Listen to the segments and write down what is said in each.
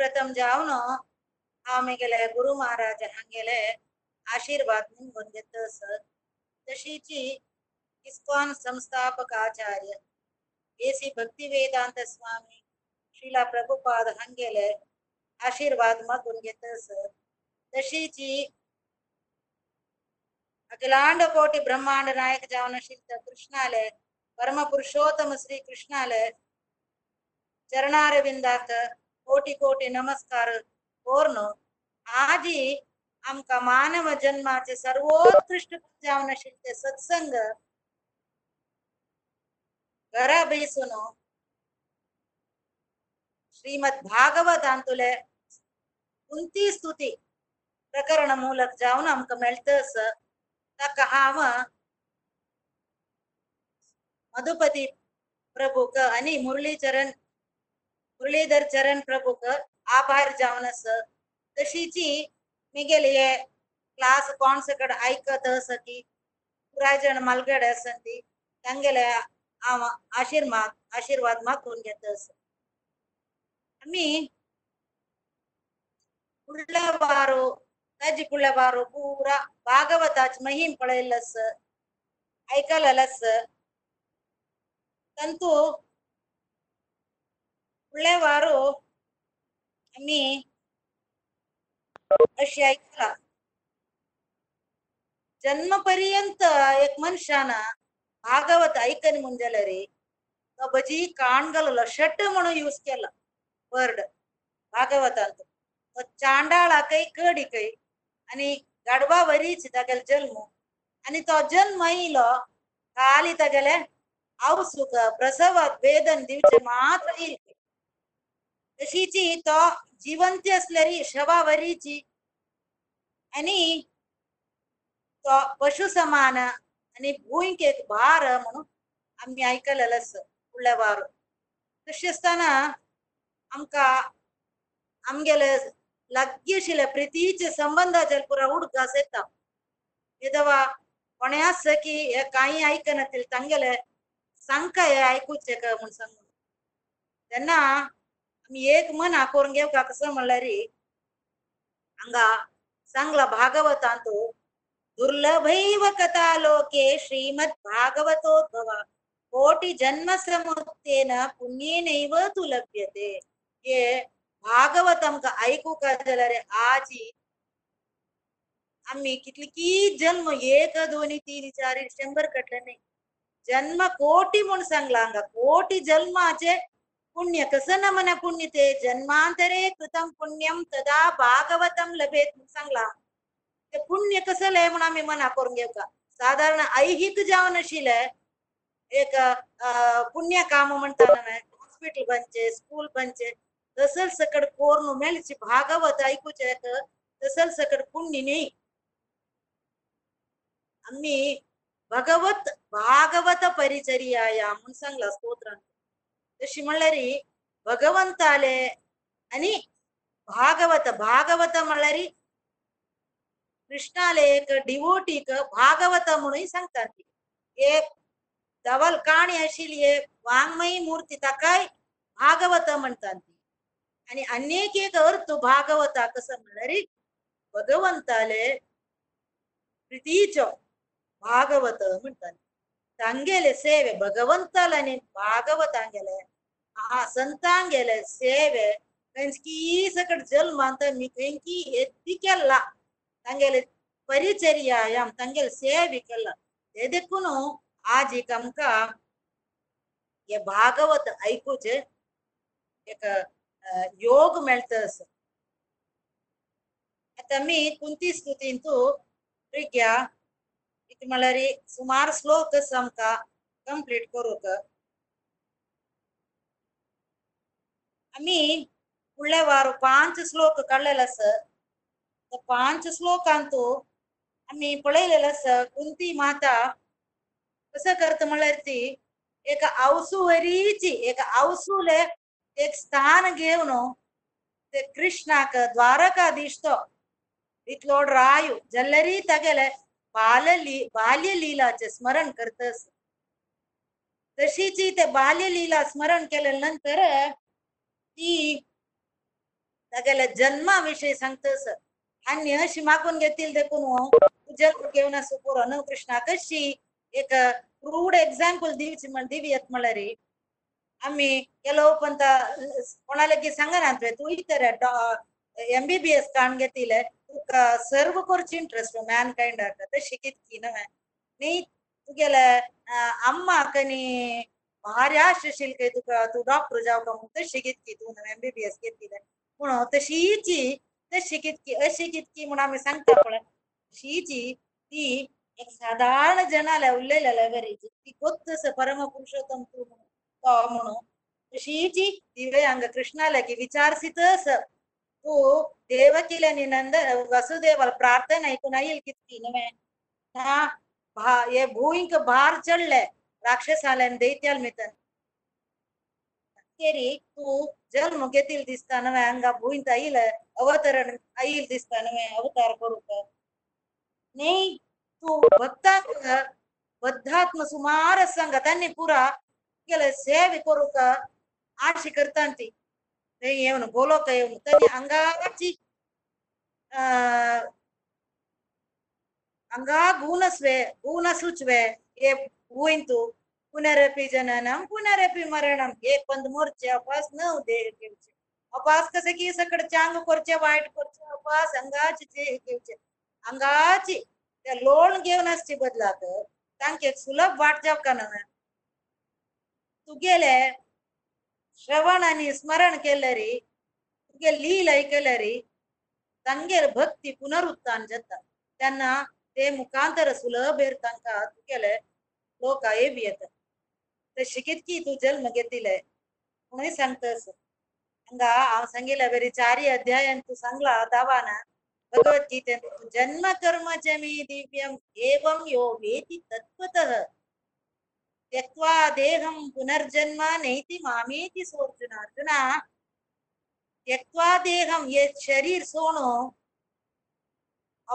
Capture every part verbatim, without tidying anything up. ಪ್ರಥಮ ಜಾವನು ಆಮೇಲೆ ಗುರು ಮಹಾರಾಜ ಹಂಗೆಲೆ ಆಶೀರ್ವಾದ ನಿಮ್ಗೆ ಹೊಂದಿತ್ತು ಸರ್. ದಶೀಚಿ ಇಸ್ಕಾನ್ ಸಂಸ್ಥಾಪಕಾಚಾರ್ಯ ಎ ಸಿ ಭಕ್ತಿ ವೇದಾಂತ ಸ್ವಾಮಿ ಶ್ರೀಲಾ ಪ್ರಭುಪಾದ ಹಂಗೆಲೆ ಆಶೀರ್ವಾದ ಮಗ್ ಹೊಂದಿತ್ತು ಸರ್. ದಶೀಚಿ ಅಖಿಲಾಂಡ ಕೋಟಿ ಬ್ರಹ್ಮಾಂಡ ನಾಯಕ ಜಾವನ ಶಿಲ್ತ ಕೃಷ್ಣಾಲೆ ಪರಮ ಪುರುಷೋತ್ತಮ ಶ್ರೀ ಕೃಷ್ಣಾಲೆ ಚರಣಾರವಿಂದಾತ ಕೋಟಿ ಕೋಟಿ ನಮಸ್ಕಾರ ಕೋರ್ನು. ಆದಿ ಆಮಕ ಮಾನವ ಜನ್ಮಾಚೆ ಸರ್ವೋತ್ಕೃಷ್ಟ ಪಂಜಾವನ ಶಿಲ್ತೆ ಸತ್ಸಂಗ ಗರ ಬೀಸುನು ಶ್ರೀಮದ್ ಭಾಗವತ ಅಂತುಲೆ ಕುಂತಿ ಸ್ತುತಿ ಪ್ರಕರಣ ಮೂಲಕ ಜಾವನ ಅಮ್ಕ ಮೆಳ್ತಸ ತಕ್ಕ ಹಾವ ಮಧುಪತಿ ಪ್ರಭುಕ ಅನಿ ಮುರಳೀಚರಣ್ ಮುರಳೀಧರ್ ಚರಣ್ ಪ್ರಭುಕ ಆಭಾರ ಜಾವನ ಸರ್. ತಶೀಚಿ ಮಿಗೆಲಿಯೇ ಕ್ಲಾಸ್ ಕಾನ್ಸಕಡ ಐಕ ತಸಕಿ ಪುರಾಜನ ಮಲ್ಗಡೆ ಸಂತಿ ತಂಗೆಲೆ ಆವ ಆಶೀರ್ಮಾ ಆಶೀರ್ವಾದ ಮಾಕೊಂಗೆ ತಸ ಅಮ್ಮಿ ಕುಳ್ಳವಾರು ತಜಿ ಕುಳ್ಳವಾರು ಪೂರ ಭಾಗವತಾಚ್ ಮಹಿಮ್ ಪಳೆಯಲ್ಲ ಸರ್ ಐಕಲಲ್ಲ ಸರ್. ತಂತು ಕುಳ್ಳೇವಾರು ಅಮ್ಮಿ अशी ऐकला जन्मपर्यंत एक मनुष्याना भागवत ऐकन मुंजल रे तो बजी कांडगल षट म्हणून यूज केला वर्ड भागवतात तो चांडाळा काही कडी काही आणि गाडवा वरीच तगेल जन्म आणि तो जन्म इलो खाली तगेले आवसुक प्रसव वेदन दिवचे मात्र येईल. तशीची तो जिवंती असलेली शवावरीची आणि तो पशु समान आणि भूंयके भार म्हणून आम्ही ऐकलेलं फुडल्या वार. तशें आसतना आमकां आमगेले लागीं आशिल्ल्या प्रितीचे संबंधाचे पुरा उडकास येता. विधवा कोणे आसा की हे कांय आयकनातील तांगेले सांका हे आयकुचे काय म्हूण सांगून तेन्ना आम्ही एक मन आकोरून घेवका कसं म्हणला रे हंगा सांगला भागवतांतो दुर्लभैव कथा लोके श्रीमद भागवतोद्भव कोटि जन्म समुत्तेन पुण्येनैव तु लभ्यते. हे भागवतमक ऐकूक जाल्यार आजी आम्ही कितलीकी जन्म एक दोन तीन चार शंभर कटले न्ही जन्म कोटी म्हूण सांगला हांगा कोटी जन्माचे पुण्य कसं नमन पुण्यते जन्मांतरे कृतम पुण्यम तदा भागवतम लभेत सांगला. ते पुण्य कसं लय म्हणून आम्ही मना करून घेऊ का साधारण ऐहिक जावन अशिल एक पुण्य काम म्हणताना हॉस्पिटल बनचे स्कूल बनचे तसल सकड कोरण मेलची भागवत ऐकूचे तसल सकड पुण्य नाही. आम्ही भगवत भागवत परिचर्या या म्हणून सांगला स्तोत्रांत. तशी म्हणल्यारी भगवंताले आणि भागवत भागवत म्हणल्यारी कृष्णाले एक डिवोटीक भागवत म्हणून सांगतात. एक धवल काणी आशिल्ली एक वाङ्मयी मूर्ती ताकाय भागवत म्हणतात आणि अनेक एक अर्थ भागवत कसं म्हणल्यारी भगवंताले प्रीतीचो भागवत म्हणतात. तांगेले सेवे भगवंतालाने भागवतांगेले आ संतांगेले सेवे कंसकी सकट जन्मांत मी कंकी एत्तिकेल्ल तांगेले परिचर्यायाम तांगेले सेविकेल्ल तेदेकून आजी कमका हे भागवत ऐकूचे एक योग मेळतस. आता मी कुंती स्तुतींतू प्रिग्या इति मलरी सुमार श्लोक समका कंप्लीट करूक आम्ही फुडले वार पांच श्लोक काढलेला स. पांच श्लोकांत आम्ही पळयलेला स कुंती माता कसं करता म्हणल्यार ती एक आवसुवरीची एक आवसूले एक स्थान घेवन ते कृष्णाक द्वारकाधीश तो इतलोड रायू जल्लरी तगेले बालली बाल्यलीलाचे स्मरण करतस. तशीची ते बाल्यलीला स्मरण केल्यानंतर ती त्याला जन्माविषयी सांगतस आणि अशी मागून घेतील देखून जन्म घेऊन असं पोरण कृष्णा कशी एक क्रूड एक्झाम्पल दिवची दिवियत मला रे आम्ही केलो पण कोणाला की सांगा ना तू इतर एमबीबीएस काढून घेतील तुका सर्व करची इंटरेस्ट मॅन काइंड तशी कितकी ना नी तुगेले अम्मा कनी भारी आशिशील काय तुका तू डॉक्टर जाऊ का म्हणून तशी कितकी तू एमबीबीएस घेतील म्हणून तशीची तशी कितकी अशी कितकी म्हणून आम्ही सांगता पण शीची ती एक साधारण जनाला उरलेल्या बरी ती गोत्तस परम पुरुषोत्तम तू म्हणून तशीची दिवे अंग कृष्णाला की विचारसितस तू देवकीला नंद वसुदेवाला प्रार्थना ऐकून येईल कितकी नव्हे ना भा हे भूईंक भार चढले राक्षसाला दैत्याला मिळत तेरी तू जन्म घेतील दिसता नव्हे अंगा भूईंत येईल अवतरण येईल दिसता नव्हे अवतार करू का नाही तू भक्तांक बद्धात्म सुमार सांगा त्यांनी पुरा केलं सेवे करू का आशी करता ती येऊन बोलो का येऊन त्यांनी अंगाची अं अंगा गुणस्वे गुण सुचवे हे होईन तू पुनरपी जननम पुनरपी मरणम एक पंद मोर्चे अपास नऊ देह घेऊचे अपास कसे की सगळं चांग करचे वाईट करचे अपास अंगाची देह घेऊचे अंगाची त्या लोण घेऊन असची बदलात तांक एक सुलभ वाट जाव का नव्हे तुगेले श्रवण आणि स्मरण केलं रे तुगे लील ऐकलं रे तांगेर भक्ती पुनरुत्थान जाता त्यांना ते मुखांतर सुलभ तांका तू केलंय लोक येवी येतात तशी कितकी तू जन्म घेतिलय म्हणून सांगतस हंगा हांव सांगिल्ले बरी चारी अध्यायान तू सांगला दावाना भगवद्गीतेन जन्म कर्मचे मी दिव्यम एवम यो वेति तत्वतः त्यक्त्वा देहम पुनर्जन्म नैति मामेति सोऽर्जुन अर्जुना त्यक्त्वा देहम ये शरीर सोणो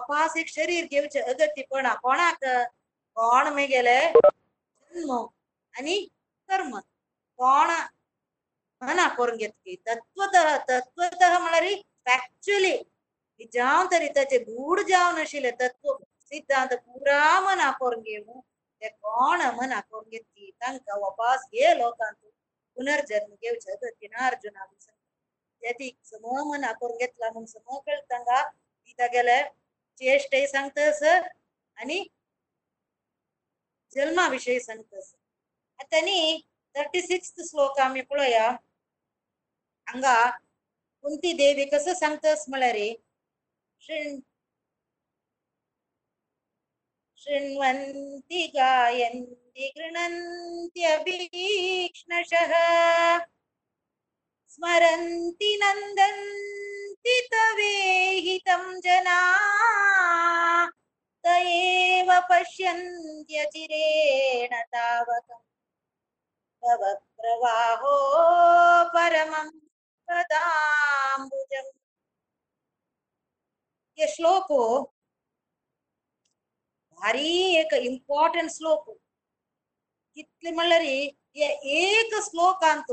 अपासिक शरीर घेवचे अगतीपणा कोणाक कोण मेगेले जन्म आणि कर्म कोण मना करून घेतली तत्वतः तत्वतः म्हणल्यार फॅक्च्युअली जावन तरी ताचे गूढ जावन आशिल्ले तत्व सिद्धांत पुरा मना करून घेवन ते कोण मना करून घेतली तांकां वापस हे लोकांक पुनर्जन्म घेवचे अगतीन अर्जुना तेती सम मना करून घेतला म्हणून सम कळटा तांकां ती तागेले चेष्ट सांगतस आणि जन्माविषयी सांगतस आता नी थर्टी सिक्स श्लोक आम्ही पळोवया हंगा कुंती देवी कसं सांगतस म्हळ्यार शृण्वन्ति गायन्ति गृह्णन्ति अभीक्ष्णशः स्मरन्ति नन्दन्ति तवेहितं जनाः तयेव पश्यन्त्यचिरेण तावकं तव प्रवाहो परमं पदाम्बुजम्। ये श्लोक भारी एक इम्पॉर्टंट श्लोक कितले म्हणल्यारी ये एक श्लोकांत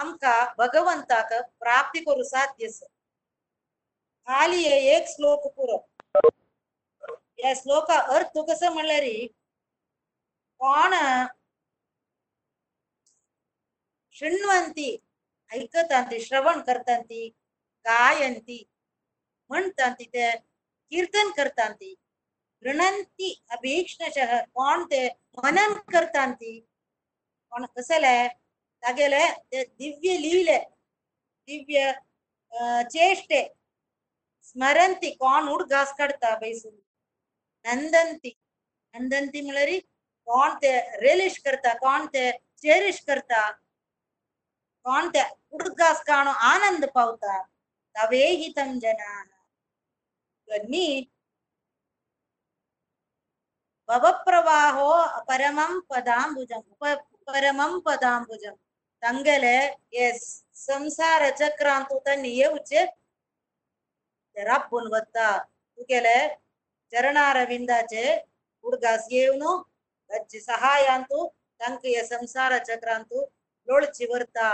आमका भगवंताक प्राप्ती करू साध्य खाली ये एक श्लोक पुरो या श्लोका अर्थ कसं म्हणल्यारी कोण शृण्वंती ऐकतांती श्रवण करतांती गायंती म्हणतांती ते कीर्तन करतांती गृणंती अभीक्ष्णशः कोण ते मनन करतांती कोण कसले तागेले ते दिव्य लीले दिव्य चेष्टे स्मरंती कोण उड घास काढता बैसून नंदंती नंदंती म्हणल्यारी कोण ते रेलिश करता कोण ते चेरिश करता कोण ते उडघास काण आनंद पावता तवे हितम जना भवप्रवाहो परमं पदांबुजं परमं पदांबुजं तंगले ये संसार चक्रांत येवचे राबून वत्ता तुगेले चरणारविंदाचे उडगास येवन ताचे सहायांतू तांक ये संसार चक्रांत लोळची वरता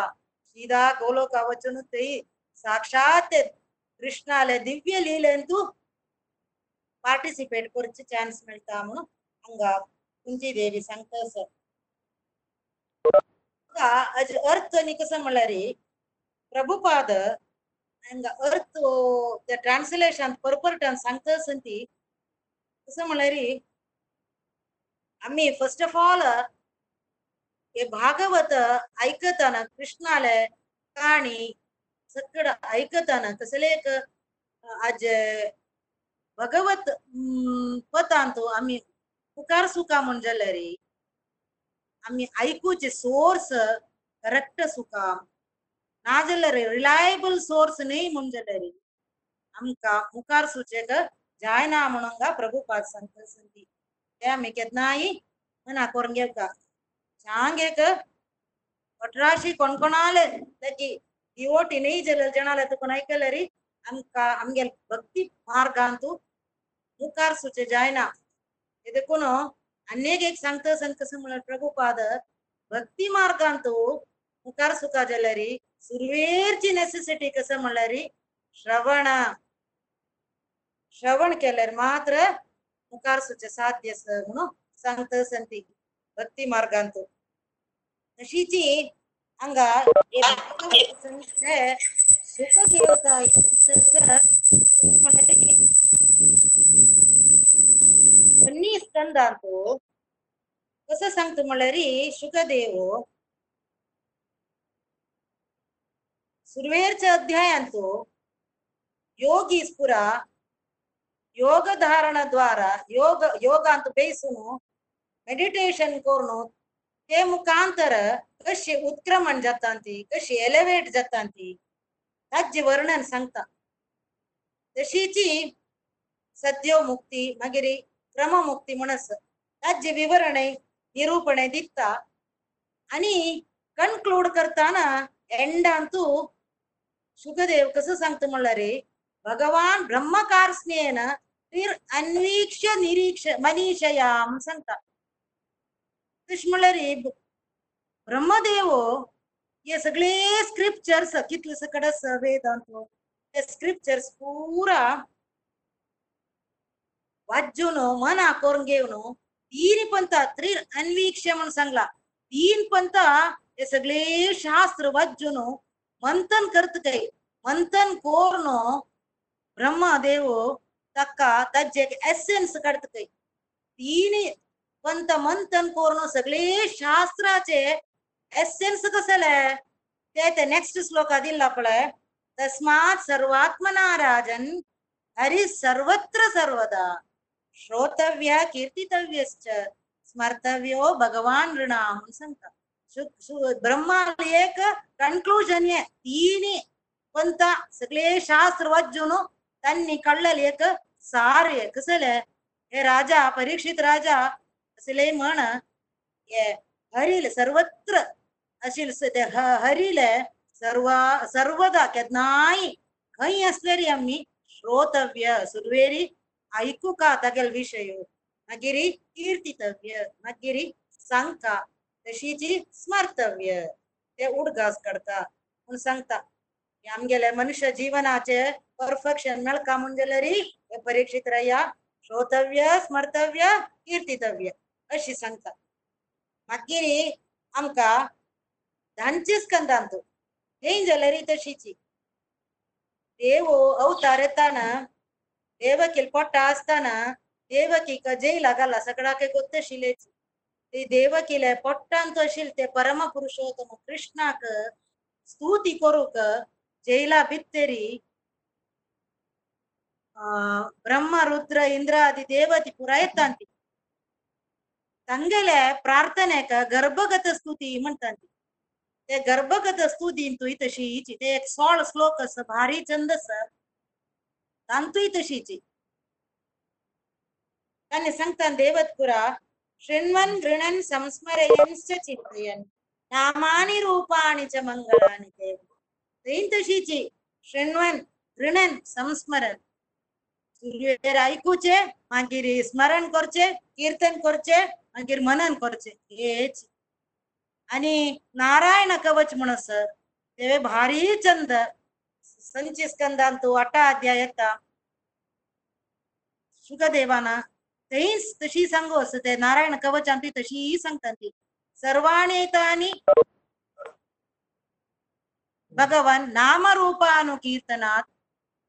ಸೀದಾ ಗೋಲೋಕ ವಚನತೈ ಸಾಕ್ಷಾತ್ ಕೃಷ್ಣಾಲೆ ದಿವ್ಯ ಲೀಲೆ ಅಂತೂ ಪಾರ್ಟಿಸಿಪೇಟ್ ಕೊರಚು ಚಾನ್ಸ್ ಮಿಳ್ತಾಮು ಹಂಗ ಕುಂಜಿದೇವಿ ಸಂತೋಷ ಅಜ್ ಅರ್ಥ ನಿಕಸಮಳರಿ ಪ್ರಭುಪಾದ ಹಂಗ ಅರ್ಥ ದ ಟ್ರಾನ್ಸ್ಲೇಷನ್ ಪರ್ಪರ್ಟ್ ಅಂತ ಸಂತೋಷ ಅಂತಿ ಕುಸಮಳರಿ ಅಮ್ಮಿ ಫಸ್ಟ್ ಆಫ್ ಆಲ್ ये भागवत ऐकताना कृष्णाला काणी सगळं ऐकताना तसले एक आज भगवत पतांतो आम्ही पुकार सुका म्हणले रे आम्ही ऐकूचे सोर्स करेक्ट सुका नाजले रे रिलायबल सोर्स नाही म्हणले रे आमका पुकार सुचेक जायना म्हणून प्रभुपाद सांगत संधी ते आम्ही केतनाई मना करून घेता चांगे कटराशी कोण कोणाले त्याची दिवटी नाही जल जणाला तू कोण ऐकलं री आमका आमगेल भक्ती मार्गांतू मुखार सुचे जायना हे देखून अनेक एक सांगत संत कसं म्हणलं प्रभुपाद भक्ती मार्गांतू मुखार सुका जल री सुरवेरची नेसेसिटी कसं म्हणलं री श्रवण श्रवण केल्यावर मात्र मुखार सुचे साध्य म्हणून सांगत संती भक्ती मार्गांतू तशीची ಹಂಗ ಸುಖ ದೇವತಾ ಬನ್ನಿ ಸ್ಕಂದ ಅಂತೂ ಕಸ ಸಂಗತು ಮಳರಿ ಶುಕದೇವು ಸುರವೇರ್ಚ ಅಧ್ಯಾಯ ಅಂತೂ ಯೋಗಿ ಸ್ಪುರ ಯೋಗ ಧಾರಣ ದ್ವಾರ ಯೋಗ ಯೋಗ ಅಂತೂ ಬೇಯಿಸುನು मेडिटेशन कोर्नो ते मुखांतर कशे उत्क्रमण जातांती कशे एलिवेट जातांती ताजे वर्णन सांगता तशीची सद्यो मुक्ती मागिरी क्रम मुक्ती म्हणस ताजे विवरण निरूपणे दिता आणि कन्क्लूड करताना एंडांतू शुकदेव कसं सांगतो म्हणला रे भगवान ब्रह्मकार स्नेहन फिर अन्वीक्ष निरीक्ष मनीषयाम सांगता री ब्रह्मदेव ये सगळे स्क्रिप्चर्स कितले सकळस वेदांतो हे स्क्रिप्चर्स पूरा वाचून मना करून घेऊन तीन पंथ त्रिर अन्वीक्ष म्हणून सांगला तीन पंथ हे सगळे शास्त्र वाचून मंथन करत काही मंथन कोरण ब्रह्मदेव तक्का ताजे एसेन्स काढत काही तीन पंत मंथन कोरण सगळे शास्त्राचे एसेन्स कसले ते ते नेक्स्ट श्लोका दिला पळय तस्मात् सर्वात्मना राजन हरि सर्वत्र सर्वदा श्रोतव्य कीर्तितव्यश्च स्मर्तव्यो भगवान ऋणाम सांगता ब्रह्मा एक कन्क्लूजन ये तीन पंत सगळे शास्त्र वाचून त्यांनी कळले एक सार ये कसले हे राजा परीक्षित राजा असले म्हण हरिल सर्वत्र अशील हरिल सर्वा सर्वदा केदनाई खंय असले री आम्ही श्रोतव्य सुरवेरी ऐकूका तगेल विषय मागिरी कीर्तितव्य मागिरी सांगता तशीची स्मर्तव्य ते उडगास करता म्हणून सांगता आमगेले मनुष्य जीवनाचे परफेक्शन मेळका म्हणजे री हे परीक्षित राया श्रोतव्य स्मर्तव्य कीर्तितव्य अशी सांगता मागीर आमका धांचे स्कंदांत हे जाल्यार तशीची देव अवतार येताना देवकील पोट्टा आसताना देवकीक जेला घाला सगळ्याक गोत्त आशिल्लेच ते देवकीले पोट्टांत आशिल्ले ते परम पुरुषोत्तम कृष्णाक स्तुती करूक जेला भित्तेरी ब्रह्म रुद्र इंद्र आदि देवती पुरायतांती ತಂಗಲೆ ಪ್ರಾರ್ಥನೆಕ ಗರ್ಭಗತ ಸ್ತುತಿ म्हणतांती ते गर्भगत स्तुती तुई तशीची ते एक सोळ श्लोक अस भारी छंदस तांतुई तशीची ताने सांगतान देवतपुरा शृण्वन् गृणन् संस्मरयंश्च चिन्तयन् नामानि रूपाणि च मंगलानि देव तैन तशीची शृण्वन् गृणन् संस्मरन् ऐकूचे मागीर स्मरण करचे कीर्तन करचे मागीर मनन करचे हेच आणि नारायण कवच म्हणस ದೇವೆ ಭಾರಿ ಚಂದ ಸಂಚಿ ಸ್ಕಂದ ಅಂತು ಅಟ ಅಧ್ಯಾಯಕ್ಕ ಶುಗದೇವಾನ ತೈಸ್ ತಶಿ ಸಂಗೋ ಅಸತೆ ನಾರಾಯಣ ಕವಚ ಅಂತಿ ತಶೀ ಸಂಗತಂತಿ ಸರ್ವಾಣೇತಾನಿ ಭಗವನ್ ನಾಮ ರೂಪಾನುಕೀರ್ತನಾತ್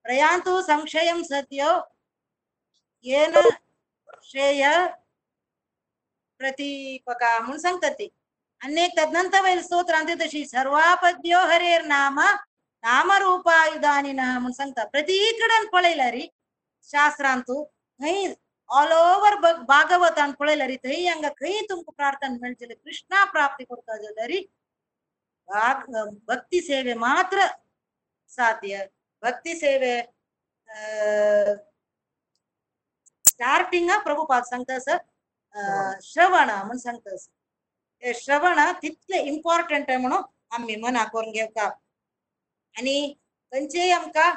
ಪ್ರಯಾಂತು ಸಂಶಯಂ ಸತ್ಯೋ ಏನ ಶ್ರೇಯ ಪ್ರತಿಪಕಾಮುನ್ ಸಂತತಿ ಅನೇಕ ತದ್ನಂತ ವೈಲ್ ಸ್ತೋತ್ರ ಅಂತ ತಶಿ ಸರ್ವಾಪದ್ಯೋ ಹರೇರ್ ನಾಮ ನಾಮ ರೂಪಾಯುಧಾನಿನ ಮುನ್ ಸಂತ ಪ್ರತಿ ಕಡೆ ಅನ್ಕೊಳ್ಳಿಲ್ಲ ರೀ ಶಾಸ್ತ್ರ ಅಂತೂ ಕೈ ಆಲ್ ಓವರ್ ಭಾಗವತ ಅನ್ಕೊಳ್ಳಿಲ್ಲ ರೀ ಕೈ ಹಂಗ ಕೈ ತುಂಬ ಪ್ರಾರ್ಥನೆ ಮಾಡ್ತಿಲ್ಲ ಕೃಷ್ಣ ಪ್ರಾಪ್ತಿ ಕೊಡ್ತಾ ಇದ್ದ ರೀ ಭಕ್ತಿ ಸೇವೆ ಮಾತ್ರ ಸಾಧ್ಯ. ಭಕ್ತಿ ಸೇವೆ ಸ್ಟಾರ್ಟಿಂಗ್ ಪ್ರಭುಪಾದ ಸಂತಸ ಶ್ರವಣ ಮನ್ ಸಂತಸ ಶ್ರವಣ ತಿತ್ಲೆ ಇಂಪಾರ್ಟೆಂಟ್ म्हणून आम्ही मना करून घेवता आणि खंयचेय आमकां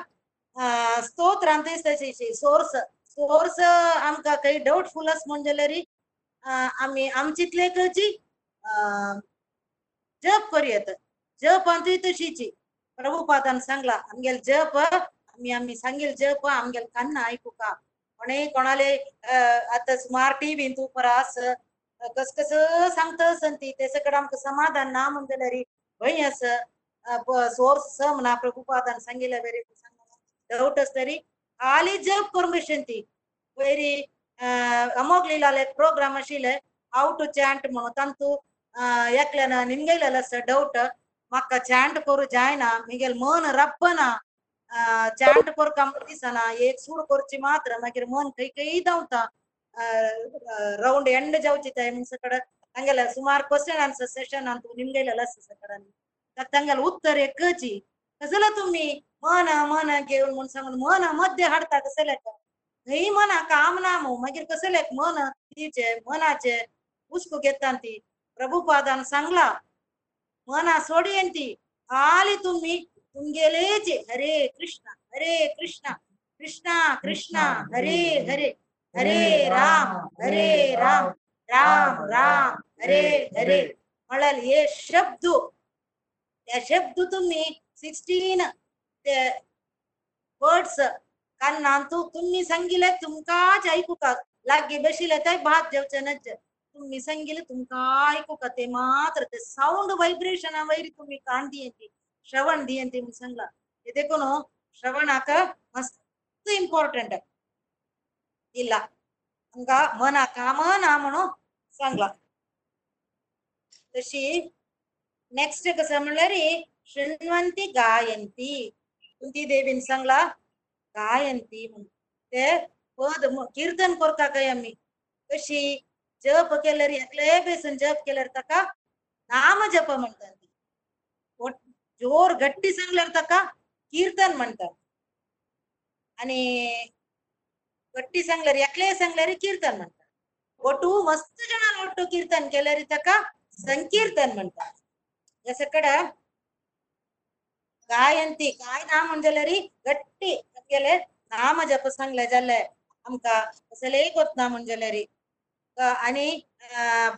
स्तोत्र सोर्स सोर्स आमकां काही डाउटफुल आस म्हणजेलरी आम्ही आमचीतले कची जप करूयात. जप अंतरी तशीची प्रभुपादान सांगला आमगेल जप आम्ही आम्ही सांगेल जप आमगेल कान्ना ऐकुका कोणी कोणाले आता स्मार्ट टीव्ही तू परास कस कस सांगत असती त्याच्याकडे आमक समाधान ना म्हणलं री भय अस सोर्स स म्हणा प्रभुपादान सांगितलं वेरी डाऊट असत री आली जप परमिशन ती वेरी अमोग लिहिला प्रोग्राम आशिल्ले हाऊ टू चॅन्ट म्हणून तांतू एकल्यान निमगेलेला अस डाऊट म्हाका चॅन्ट करू जायना मिगेल मन रब्बना चॅन्ट कर काम दिसना एक सूड करची मात्र मागीर मन खंय खंय धांवता ರೌಂಡ್ ಎಂಡ್ ಜಾವಚಿತ ಮಿನ್ಸ್ ಕಡ ಹಂಗೆಲ್ಲ ಸುಮಾರು ಕ್ವಶನ್ ಆನ್ಸರ್ ಸೆಷನ್ ಅಂತೂ ನಿಮ್ಗೆಲ್ಲ ಸಕಡ ತಂಗಲ್ಲ ಉತ್ತರ ಕಚಿ ಕಸಲ तुम्ही मन मन घेऊन म्हणून सांगून मन मध्ये हाडता कसले नाही मना काम ना मागीर कसले मन तिचे मनाचे हुस्को घेता ती प्रभुपादान सांगला मना सोडयेन ती आली तुम्ही तुमगेलेचे हरे कृष्ण हरे कृष्ण कृष्ण कृष्ण हरे हरे हरे राम हरे राम राम राम हरे हरे म्हणाल हे शब्द त्या शब्द तुम्ही सिक्स्टीन ते वर्ड्स कारण नांतू तुम्ही सांगिले तुमकाच ऐकुका लागी बशिले ते भात जेवचे नज तुम्ही सांगिले तुमका ऐकुका ते मात्र ते साऊंड व्हायब्रेशन वैरी तुम्ही कान दियंती श्रवण दियंती म्हणून सांगला हे देखून श्रवणाक मस्त इम्पॉर्टंट ಇಲ್ಲ ಹಂಗ ಮನ ಕಾಮ ನಾ म्हणू सांगला तशी नेक्स्ट कसं म्हणलं रे शृण्वंती गायंती कुंती देवीन सांगला गायंती ते पद कीर्तन करता काय आम्ही तशी जप केलं रे एकले बेसन जप केलं तका नाम जप म्हणतात जोर गट्टी सांगलं तका कीर्तन म्हणतात आणि गट्टी सांगलं रे एकले सांगलं रे कीर्तन म्हणतात ओटू मस्त जणांना ओटू कीर्तन केलं रे तका संकीर्तन म्हणतात या सकड गायंती काय नाम म्हणलं रे गट्टी केले नाम जप सांगले जाले आमका कसले कोत नाम म्हणलं रे आणि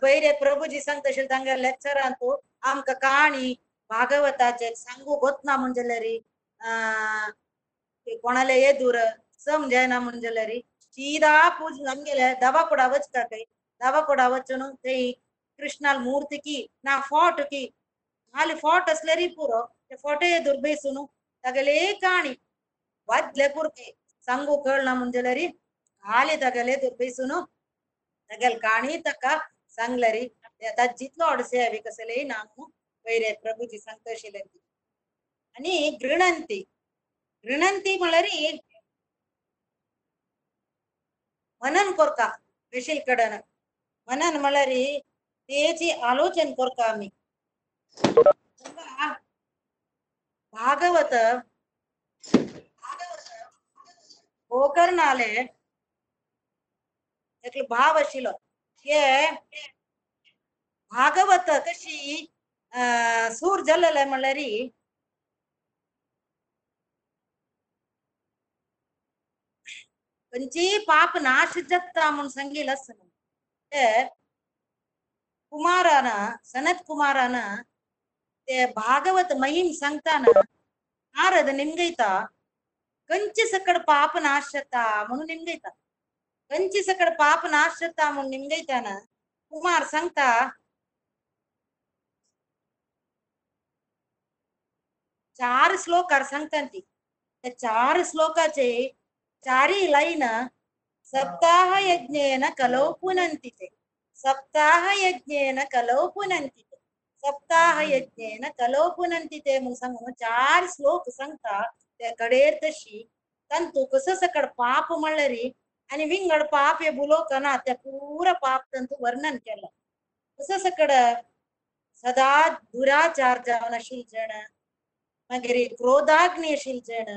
बैरे प्रभुजी सांगतशील तांगा लेक्चरांतू आमका काणी भागवताचे सांगू कोत नाम म्हणलं रे कोणाले ये दूर समजायना म्हणलं रे सीधा पूज नमगेले दवा कोडा वचता काही दवा कोडा वचून काही कृष्णाल मूर्ती की ना फोट की खाली फोट असले री पुरो ते फोटे दुर्बेसून तगले काणी वादले पुरते सांगू कळना म्हणलं रे खाली तगले दुर्बेसून तगल काणी तका सांगले रे आता जितलो अडसे हवे कसले नामू वैरे प्रभुजी संतोषिले आणि गृणंती गृणंती म्हणलं रे मनन करता बेशील कडन मनन म्हणलं रे तेची आलोचन करता आम्ही भागवत गोकर्णाले एक भाव आशिल्लो हे भागवत कशी सूर जल्लले म्हणलं री पंची पाप नाश जगता म्हणून सांगितलं सनत कुमारान सनत कुमारान ಭಾಗವತ ಮಹಿಂ ಸಂತಾನ ಆರದ ನಿಮ್ಗೈತ ಕಂಚಿ ಸಕಡ ಪಾಪ ನಾಶತ ಮನು ನಿಮ್ಗೈತ ಕಂಚಿ ಸಕಡ ಪಾಪ ನಾಶತ ಮನು ನಿಮ್ಗೈತಾನ ಕುಮಾರ್ ಸಂಗತಾ चार श्लोक संगती चार श्लोकाचे चारी लाइन सप्ताह यज्ञेन कलौ पुनंति सप्ताह यज्ञेन कलौ पुनंति सप्ताह यज्ञेन कलौ पुनंति चार श्लोक संगता कडेर तशी तंतु कस सकड पाप मळरी आणि विंगड पाप हे बुलोकना त्या पूरा पाप तंतु वर्णन केलं कस सकड सदा दुराचार जावनशील जण मगरी क्रोधाग्निय शिलजण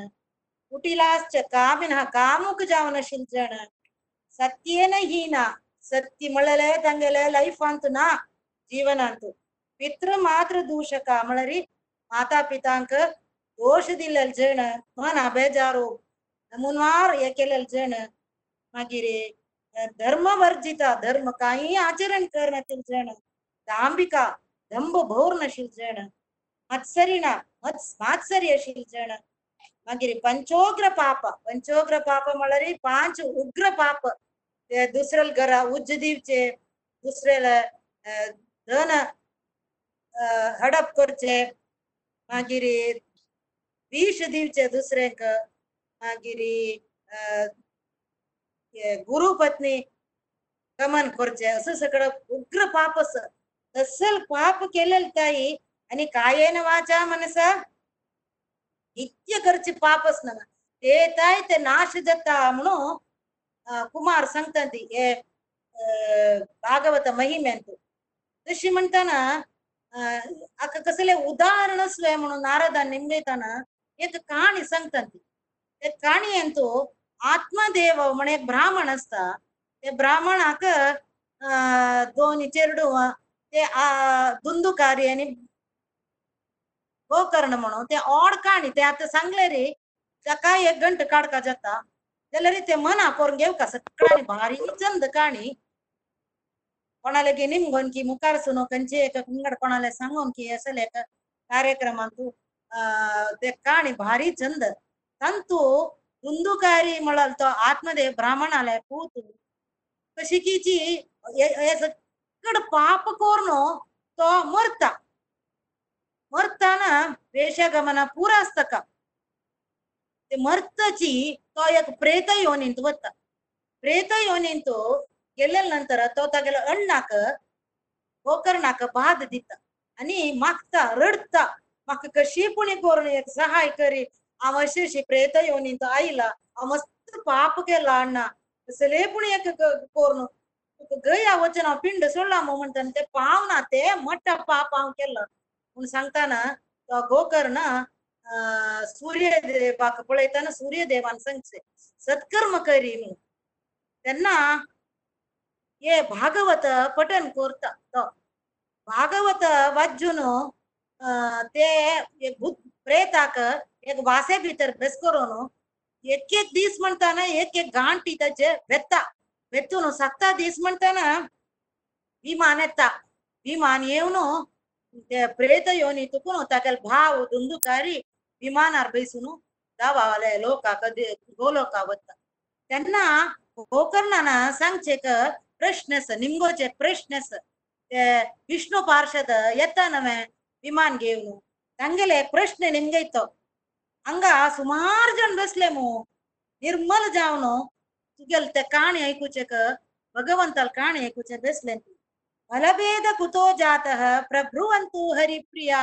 कुटिलाश्च कामिनः कामुक जावना शिलजण सत्येन हीना सत्य मळले तंगले लाइफ अंतु ना जीवन अंतु पितृ मातृ दूषक मळरी माता पितांक दोष दिलेल जण मना बेजारो नमुनवार हे केलेल जण मगिरे धर्म वर्जिता धर्म काही आचरण करण्यातील जण दांभिका दंभ भौरनशील जण मत्सरिणा मत्स मात्सर्यशील जण मागीर पंचोग्र पाप पंचोग्र पाप म्हळ्यार पांच उग्र पाप दुसरेल घरा उज्ज दिवचे दुसरेल धन हडप करचे मागीर विष दिवचे दुसरेक मागीर गुरु पत्नी गमन करचे असं सगळं उग्र पाप अस तसल पाप केलेल ताई आणि कायेन वाचा मनसा नित्य करचे पापस ना ते ताय ते नाश जाता म्हणून कुमार सांगतांती हे भागवत महिमेंत तशी म्हणताना आका कसले उदाहरण स्वे म्हणून नारदा निमगयताना एक कहाणी सांगतांती ते कहाणी अंतो आत्मदेव म्हणे ब्राह्मण असता ते ब्राह्मणाक दोन चेरडू ते दुंदुकारी आणि गोकर्ण म्हणून ते ओड काणी ते आता सांगले रे त्या एक घंट काडका जाता त्याला रे ते मना करून घेऊ का सकाळी भारी चंद काणी कोणाला की निमगोन की मुखार सुनो कंचे एक कुंगड कोणाला सांगून की असेल एक कार्यक्रमात तू ते काणी भारी चंद तंतु दुंदुकारी म्हणाल तो आत्मदेव ब्राह्मणाला पूत कशी कीची हे सगळं पाप करनो तो मरता मरताना वेशगमन पुरा असता ते मर्तची तो एक प्रेत योनींत वता प्रेत योनींत गेलेल नंतर तो तागेलो अण्णाक गोकर्णाक बाद दिता आणि मागता रडता माका कशी पुणी करून एक सहाय करी हांव अशी प्रेत योनींत आयला हांव मस्त पाप केला अण्णा कसले पुणी एक करून गय वचन हांव पिंड सोडला म्हणटना ते पावना ते मोठा पाप हांव केला म्हणून सांगताना तो गोकर्ण सूर्यदेवाक पळयताना सूर्यदेवान सांगचे सत्कर्म करी म्हणून त्यांना हे भागवत पठण करता तो भागवत वाचून ते एक भूत प्रेताक एक वासे भितर बेसकरून एक एक दीस म्हणताना एक एक गांटी ताचे वेत्ता वेतून सात दीस म्हणताना विमान येता विमान येवन प्रेत योनी तुकून तागेल भाव दुंदुकारी विमानार बैसून दावाले लोकाक गोलोका वता तेन्ना गोकर्णाना सांगचे क प्रश्नस निमगोचे प्रश्नस ते विष्णु पार्षद येता नवे विमान घेवन तांगेले प्रश्न निमगयतो हांगा सुमार जण बसले मु निर्मल जावन तुगेल ते काणी ऐकुचे क भगवंताल काणी ऐकुचे बसले फलभेद कुतो जातः प्रभ्रुवंतु हरिप्रिया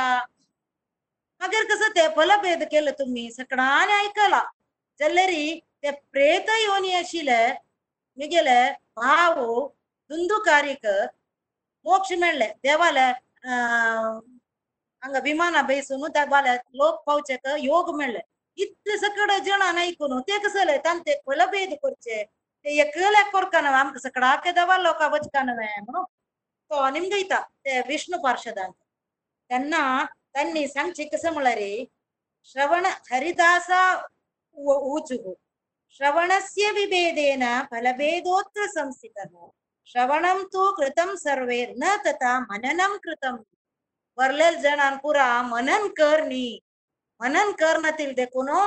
मगर कसं ते फलभेद केलं तुम्ही सगळ्यांनी ऐकला जल्लरी ते प्रेत योनी आशिले निघेले भाव दुंदुकारीक मोक्ष मेळले देवाला हांगा विमाना बैसून देवाला लोक पावचेक योग मेळले इतले सगळे जणांना ऐकून ते कसले तांते फलभेद करचे ते एकल्या करकाना आमकां सगळ्याक देवा लोका वचका नवे म्हणून तो निमगयता ते विष्णु पार्षदांक त्यांना त्यांनी सांगचे कसं म्हणाले श्रवण हरिदासा ऊचुः श्रवणस्य विभेदेन फलभेदोऽत्र संस्थितः श्रवणं तु कृतं सर्वैर्न तथा मननं कृतं ಬರ್ಲೆಲ್ ಜನಾನ್ ಪೂರ ಮನನ್ ಕರ್ ನೀ ಮನನ್ ಕರ್ನ ತಿಳ್ದೆಕೂನು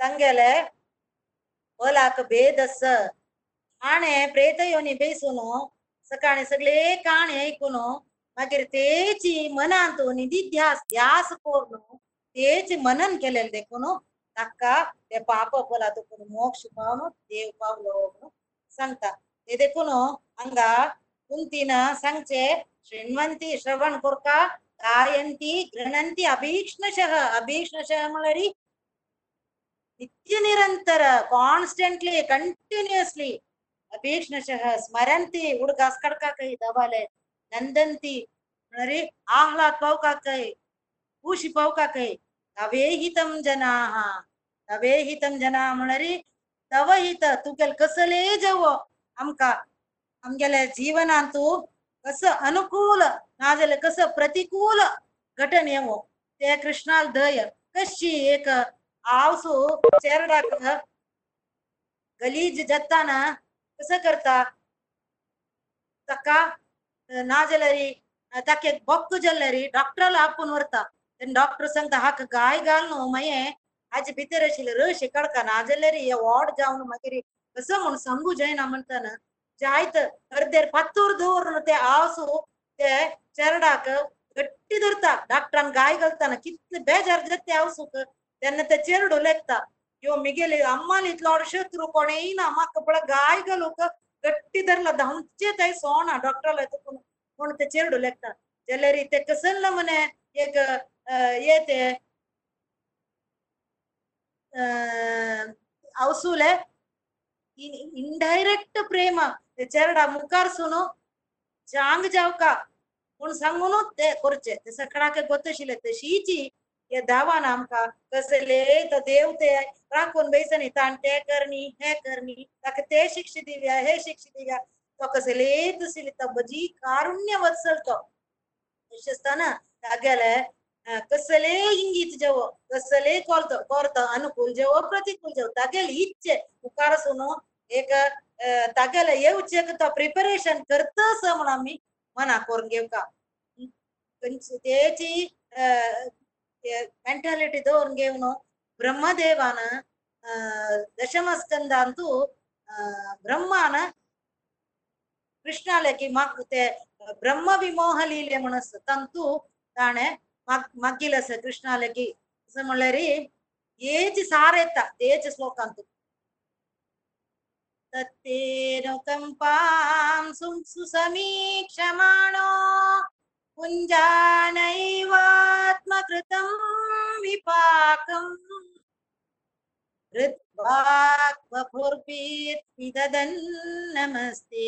ತಂಗೆಲೆ ಓಲಾಕ ಬೇದಸ್ಸ ಆಣೆ ಪ್ರೇತ ಯೋನಿ ಬೇಯಿಸುನು ಸಕಾಣೆ ಸಗಲೇ ಕಾಣೆ ಐಕುನು ಮಾಗಿರ್ ತೇಚಿ ಮನ ಅಂತು ನಿಧಿ ಧ್ಯಾಸ್ ಧ್ಯಾಸ ಕೋರ್ನು ತೇಚಿ ಮನನ್ ಕೆಲೆಲ್ ದೆಕುನು ತಕ್ಕ ತೆ ಪಾಪ ಪೋಲ ತುಕುನು ಮೋಕ್ಷ ಪಾವನು ದೇವ್ ಪಾವಲು ಹೋಗ್ನು ಸಂತ ಎದೆಕುನು ಹಂಗ ಕುಂತಿನ ಸಂಚೆ ಶೃಣ್ವಂತಿ ಶ್ರವಣ್ ಕೊರ್ಕ ಕಾಯಂತಿ ಗೃಣಂತಿ ಅಭೀಕ್ಷ್ಣಶಃ ಅಭೀಕ್ಷ್ಣಶಃ ಮಳರಿ ನಿತ್ಯ ನಿರಂತರ ಕಾನ್ಸ್ಟೆಂಟ್ಲಿ ಕಂಟಿನ್ಯೂಸ್ಲಿ ಅಭೀಕ್ಷ್ಣಶಃ ಸ್ಮರಂತಿ ಹುಡುಗ ಕಡ್ಕಾಕೈ ದವಾಲೆ ನಂದಂತಿ ಮಳರಿ ಆಹ್ಲಾದ್ ಪೌಕಾಕೈ ಖುಷಿ ಪೌಕಾಕೈ ತವೇಹಿತಂ ಜನಾಹ ತವೇಹಿತಂ ಜನಾ ಮಳರಿ ತವಹಿತ ತುಗೆಲ್ ಕಸಲೇ ಜವೋ ಅಮ್ಕ ನಮ್ಗೆಲ್ಲ ಜೀವನ ಅಂತೂ ಕಸ ಅನುಕೂಲ ನಾಜಲ ಕಸ ಪ್ರತಿಕೂಲ ಘಟನೆವು ತೇ ಕೃಷ್ಣಾಲ್ ದಯ ಕಶಿ ಏಕ ಆಸು ಚೇರಡಾಕ ಗಲೀಜ್ ಜತ್ತಾನ ಕಸ ಕರ್ತಾ ತಕ್ಕ ನಾಜಲರಿ ತಕ್ಕೆ ಬೊಕ್ಕು ಜಲ್ಲರಿ ಡಾಕ್ಟರ್ ಹಾಪುನ್ ವರ್ತಾ ಡಾಕ್ಟರ್ ಸಂತ ಹಾಕ ಗಾಯ ಗಾಲ್ನು ಮಯೆ ಆಜ್ ಬಿತ್ತರ ಶಿಲರು ಶಿಕಡ್ಕ ನಾಜಲ್ಲರಿ ವಾರ್ಡ್ ಜಾವ್ನು ಮಗಿರಿ ಕಸ ಮುನ್ ಸಂಗು ಜೈನ ಅಮಂತಾನ ಜಾಯ್ತ ಕರ್ದೇರ್ ಪತ್ತೂರ್ ದೂರ್ನು ತೇ ಆಸು ತೇ ಚರಡಾಕ ಗಟ್ಟಿ ದರ್ತಾ ಡಾಕ್ಟರನ್ ಗಾಯ್ಗಲ್ತಾನ ಕಿತ್ ಬೇಜಾರ್ ಜತ್ತೆ ಆಸುಕ್ ತೆನ್ನ ತೆ ಚೆರಡು ಲೆಕ್ತ ಇವ್ ಮಿಗಿಲಿ ಅಮ್ಮಲಿ ಇತ್ಲೋಡ ಶತ್ರು ಕೊಣೆಯಿನ ಅಮ್ಮಕ್ಕ ಬಳ ಗಾಯ್ಗಲುಕ ಗಟ್ಟಿ ದರ್ಲ ದಂಚೆ ತೈ ಸೋಣ ಡಾಕ್ಟರ್ ಎತ್ಕೊಂಡು ಕೊಣತೆ ಚೆರಡು ಲೆಕ್ತ ಜಲ್ಲರಿ ತೆ ಕಸಲ್ಲ ಮನೆ ಏಕ ಏತೆ ಅವಸೂಲೆ ಇಂಡೈರೆಕ್ಟ್ ಪ್ರೇಮ ಚೆರಡ ಮುಖಾರ್ಸುನು ಜಾಂಗ್ ಜಾವ್ಕ ಉಣ್ ಸಂಗುನು ತೆ ಕೊರ್ಚೆ ಸಕಡಾಕೆ ಗೊತ್ತಿಲ್ಲತ್ತೆ ಶೀಚಿ ಎ ದಾವಾ ನಾಮಕ ಕಸಲೇ ತ ದೇವತೆ ರಾಕೊಂಡ್ ಬೈಸನಿ ತಾನ್ ಟೇ ಕರ್ನಿ ಹೇ ಕರ್ನಿ ತಕ ತೇ ಶಿಕ್ಷಿದಿವ್ಯಾ ಹೇ ಶಿಕ್ಷಿದಿವ್ಯಾ ತೊ ಕಸಲೇ ತುಸಿಲಿತ ಬಜಿ ಕಾರುಣ್ಯ ವತ್ಸಲ್ತೋ ಯಶಸ್ತಾನ ತಾಗೆಲೆ ಕಸಲೇ ಇಂಗಿತ್ ಜವೋ ಕಸಲೇ ಕೊರ್ತ ಕೊರ್ತ ಅನುಕೂಲ ಜವೋ ಪ್ರತಿಕೂಲ ಜವೋ ತಗೆಲ್ ಇಚ್ಛೆ ಮುಖಾರಸುನು ಏಕ ತಗೆಲ ಏವ್ ಚೆಕ್ತ ಪ್ರಿಪರೇಷನ್ ಕರ್ತ ಸಮಣಾಮಿ ಮನ ಕೋರ್ಗೆವ್ಕ ತೇಚಿ ಮೆಂಟಾಲಿಟಿ ದೋರ್ಗೆವ್ನು ಬ್ರಹ್ಮದೇವನ ದಶಮ ಸ್ಕಂದ ಅಂತೂ ಬ್ರಹ್ಮನ ಕೃಷ್ಣಾಲಕಿ ಮಾಕುತೆ ಬ್ರಹ್ಮ ವಿಮೋಹ ಲೀಲೆ ಮನಸ್ಸು ತಂತು ತಾಣೆ ಮಗ್ ಮಗ್ಗಿಲಸ ಕೃಷ್ಣಾಲಕಿ ಸಮಳರಿ ಏಚಿ ಸಾರೆತ್ತ ಏಚಿ ಶ್ಲೋಕ ಅಂತು ತತ್ತೇನು ಕಂಪಾಂ ಸುಂಸು ಸಮೀಕ್ಷಮಾಣೋ ಪುಂಜಾನೈವಾತ್ಮಕೃತಂ ವಿಪಾಕಂ ೃದ್ವಾಗ್ವಭುರ್ಭಿರ್ವಿದದನ್ ನಮಸ್ತೆ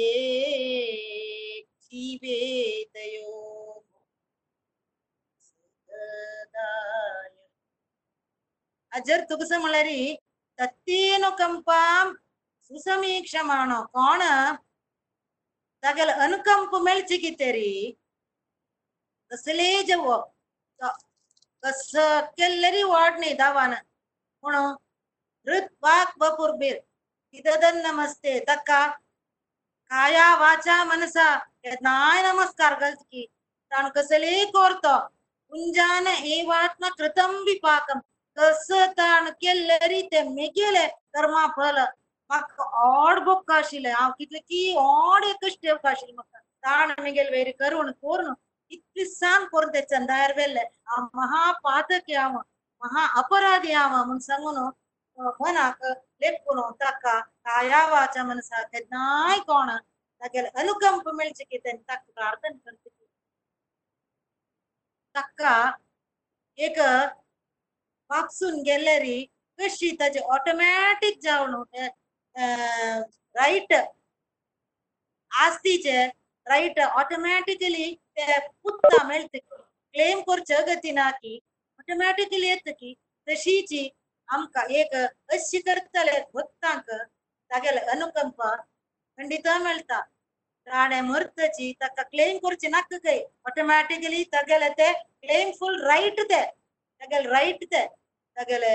ಜೀವೇತಯೋ ಅಜರ್ ತುಗಸ ಮಳರಿ ತತ್ತೇನು ಕಂಪಾಂ ಸುಸಮೀಕ್ಷ ಮಾಡೋ ಕೋಣ ತಗಲ ಅನುಕಂಪ ಮೇಲ್ ಚಿಗಿತೇರಿ ಕಸಲೇ ಜವ ಕಸ ಕೆಲ್ಲರಿ ವಾಡ್ನಿ ದಾವಾನ ಹುಣ ಋತ್ ವಾಕ್ ಬಪುರ್ಬಿರ್ ಇದದನ್ ನಮಸ್ತೆ ತಕ್ಕ ಕಾಯ ವಾಚ ಮನಸ ನಾಯ ನಮಸ್ಕಾರ ಗಲ್ತ್ಕಿ ತಾನು ಕಸಲೇ ಕೋರ್ತೋ ಮುಂಜಾನೆ ಏವಾತ್ಮ ಕೃತಂ ವಿಪಾಕಂ ಕಸ ತಾನು ಕೆಲ್ಲರಿತೆ ಮೆಗೆಲೆ ಕರ್ಮ ಫಲ ಮಕ್ಕ ಆಡ್ ಬೊಕ್ಕಾಶಿಲೆ ಆ ಕಿತ್ಲಕಿ ಆಡೆ ಕಷ್ಟೇ ಕಾಶಿಲ್ ಮಕ್ಕ ತಾಣ ಮೆಗೆಲ್ ಬೇರೆ ಕರುಣ ಕೋರ್ನು ಇತ್ಲಿ ಸಾನ್ ಕೊರ್ತೆ ಚಂದಾಯರ್ವೆಲ್ಲೆ ಆ ಮಹಾ ಪಾತಕ್ಕೆ ಆವ ಮಹಾ ಅಪರಾಧಿ ಆವ ಮುನ್ ಸಂಗನು ಮನಾಕ ಲೆಕ್ಕುನು ತಕ್ಕ ಕಾಯಾವಾಚ ಮನಸ ನಾಯ್ ಕೋಣ ತಗೆಲ್ಲ ಅನುಕಂಪ ಮೆಳ್ಚಿಕಿದ್ದೇನೆ ತಕ್ಕ ಪ್ರಾರ್ಥನೆ ಕರ್ತಿದ್ವಿ ತಕ್ಕ ಏಕ ವಾಪ್ಸುನ್ ಗೆಲ್ಲರಿ ಕಶಿ ತಜೆ ಆಟೋಮ್ಯಾಟಿಕ್ ಜಾವಣು ರೈಟ್ ಆಸ್ತಿಚೆ ರೈಟ್ ಆಟೋಮ್ಯಾಟಿಕಲಿ ಪುತ್ತ ಮೆಳ್ತಕಿ ಕ್ಲೇಮ್ ಕೊರ್ಚ ಗತಿನಾಕಿ ಆಟೋಮ್ಯಾಟಿಕಲಿ ಎತ್ತಕಿ ತಶೀಚಿ ಅಮ್ಕ ಏಕ ಅಶ್ಯ ಕರ್ತಲೆ ಭಕ್ತಾಂಕ ತಗೆಲ್ಲ ಅನುಕಂಪ ಖಂಡಿತ ಮೆಳ್ತಾ ರಾಣೆ ಮರ್ತಚಿ ತಕ್ಕ ಕ್ಲೇಮ್ ಕೊರ್ಚಿ ನಕ್ಕ ಕೈ ಆಟೋಮ್ಯಾಟಿಕಲಿ ತಗೆಲತೆ ಕ್ಲೇಮ್ ಫುಲ್ ರೈಟ್ ತೆ ತಗೆಲ್ ರೈಟ್ ತೆ ತಗೆಲೆ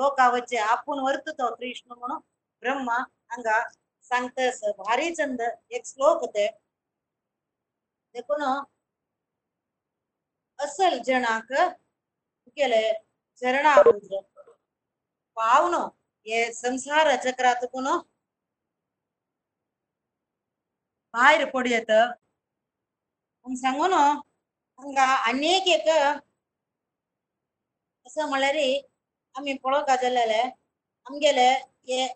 ಲೋಕ ವಚ್ಚೆ ಅಪ್ಪುನ್ ವರ್ತುತೋ ಕೃಷ್ಣನು ಬ್ರಹ್ಮ ಹಂಗ ಸಂತಸ ಭಾರಿ ಚಂದ ಎಕ್ ಶ್ಲೋಕತೆ ದೇಖುನು असल जनाक केले झरणा उद्र पावनो ये संसार चक्रात कोण बाहेर पडयत हम सांगू ना हंगा अनेक एक असं म्हळ्यारे आम्ही पळोवंक गेलेले आमगेले हे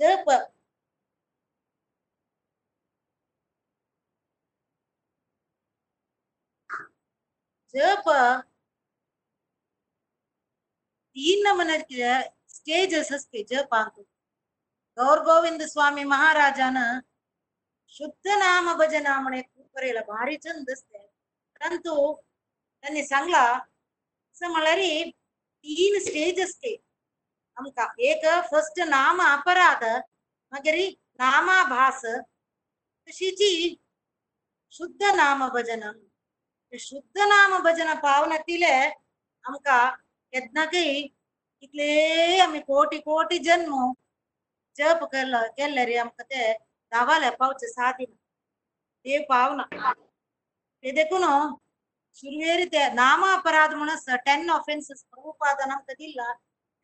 जप जप तीन नमनचे स्टेजेस असते जप ಅಂತ ಗೌರ್ ಗೋವಿಂದ स्वामी महाराजान शुद्ध नाम भजना म्हणे खूप करेला भारी छंद असते परंतु त्यांनी सांगला असं म्हणारी तीन स्टेज असते आमका एक फर्स्ट नाम अपराध मगरी नामाभास तशीची शुद्ध नाम भजन शुद्ध नाम भजन पावनतीले आमका यज्ञाकी इतले आम्ही कोटी कोटी जन्म जप केला केले रे आमका ते दावाला पावचे साधीन ते पावन ते देखून सुरवेरी ते नाम अपराध म्हणून टेन ऑफेन्सेस प्रभुपाद नमक दिला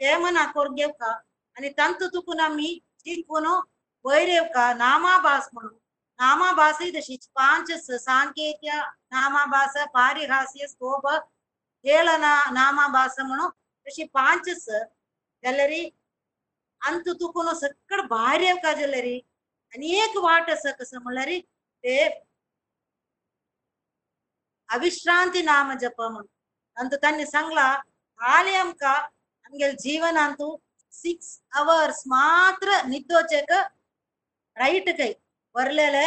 ते मन हाकोर घेवका आणि तंत तुकून आम्ही शिकून वयर येवका नामाभास म्हणून नामाभास तशी पांच सांकेत्य नामाभास पारिहास्य स्तोभ हेळना नामाभास म्हणून तशी पांच जलरी अंत तुकून सकळ भायर येवका जलरी अनेक वाट असं कसं म्हणणारी ते अविश्रांती नाम जप म्हणून अंत त्यांनी सांगला हाले आमका आमगेल जीवन अंतू सिक्स अवर्स मात्र निद्दोचेक राईट कई वरलेले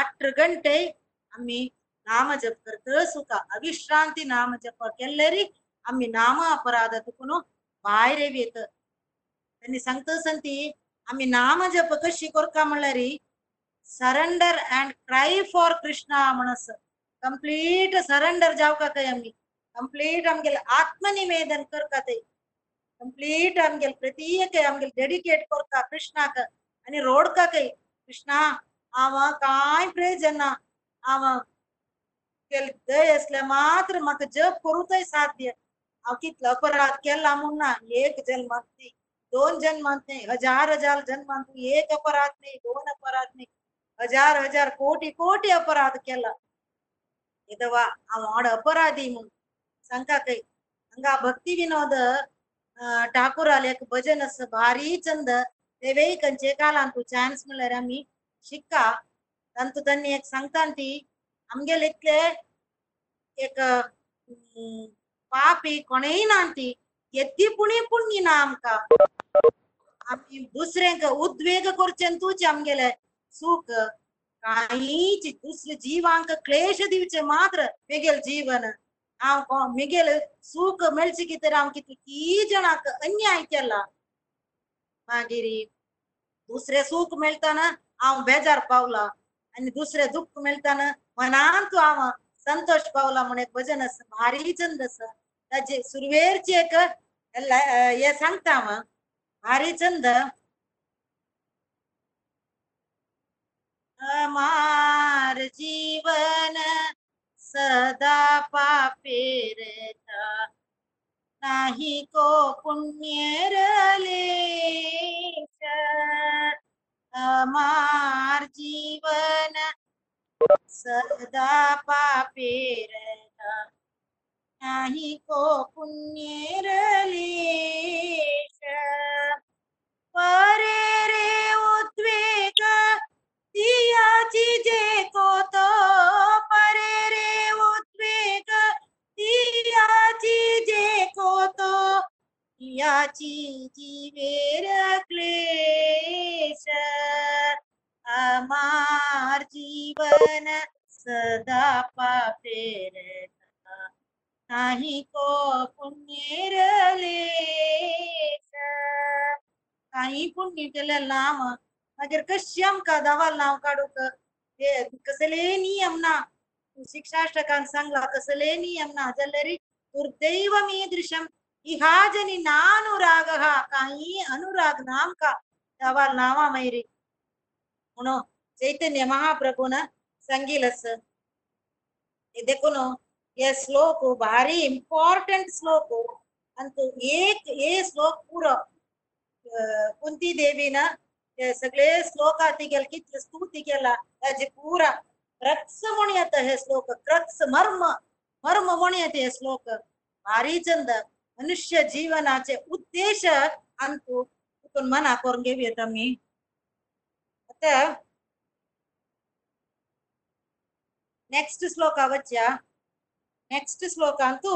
आठ गंटे आम्ही नाम जप करत सुका अविश्रांती नाम जप केल्लेरी आम्ही नाम अपराध तुकून भायर येत त्यांनी सांगता संती आम्ही नाम जप कशी कोरका म्हणल्यारी surrender and cry for Krishna म्हणस कंप्लीट सरेंडर जावका काय आम्ही कंप्लीट आमगेल आत्मनिवेदन करका ते कंप्लीट आमगेल प्रत्येक आमगेल डेडिकेट करका कृष्णाक आणि रोडका काय कृष्णा आवा काय प्रयोजना आवा केल दय असल्या मात्र मका जप करूतय साध्य हांव कितलो अपराध केला म्हणून ना एक जन्मांती दोन जन्मांत नाही हजार हजार जन्मांत एक अपराध नाही दोन अपराध नाही हजार हजार कोटी कोटी अपराध केला इदवा आवाड अपराधी म्हणून सांगा काही हंगा भक्ती विनोद ठाकूराले एक भजन असं भारी चंद तेवेळी कंचे कालांत तू चान्स म्हणल्यार आम्ही शिक्का तांतू त्यांनी एक सांगतान ती आमगेले इतले एक पापी कोणेय ना ती येती पुणे पुण्य ना आमका आम्ही दुसऱ्यांक उद्वेग करचे तुझे आमगेले सुख काहीच दुसरे जीवांक क्लेश दिवचे मात्र मेगेल जीवन हांव मेगेल सुख मेळचे कितें हांव कितकी जणांक अन्याय केला मागीर दुसरे सुख मेळतना हांव बेजार पावला आनी दुसरे दुःख मेळतना मनांत हांव संतोष पावला म्हण एक भजन आसा भारी छंद आसा ताजे सुरवेरची एक हे सांगता हांव भारी छंद हमार जीवन सदा पापेर था नाही को पुण्य रले हमार जीवन सदा पापेर था नाही को पुण्य रले परे रे उद्वेग दिया चीजे को तो परे रे उद्वेग दिया चीजे को तो दिया चीजीवेर क्लेश अमार जीवन सदा पापेर था नाही को पुण्य रलेश काही पुण्य केले नाम मगर कश्यम का दावाल नाव काढूक हे कसले नियम ना शिक्षाष्टकान सांगला कसले नियम ना जल्लरी दुर्दैव मीदृशम इहा जनी नानुराग हा काही अनुराग नाम का दावाल नावा मैरी म्हणून चैतन्य महाप्रभून सांगिलस हे देखून यह श्लोक भारी इंपॉर्टेंट श्लोक अंत एक ये श्लोक पूरा कुंती देवी न सगले श्लोक तिगल स्तुति पूरा रक्स वणियत है श्लोक क्रक्स मर्म मर्म वणियत है श्लोक भारी चंद मनुष्य जीवनाचे उद्देश अंतु मन हाकोरंगे बेतमी नेक्स्ट श्लोक वच्चा नेक्स्ट श्लोक अंतु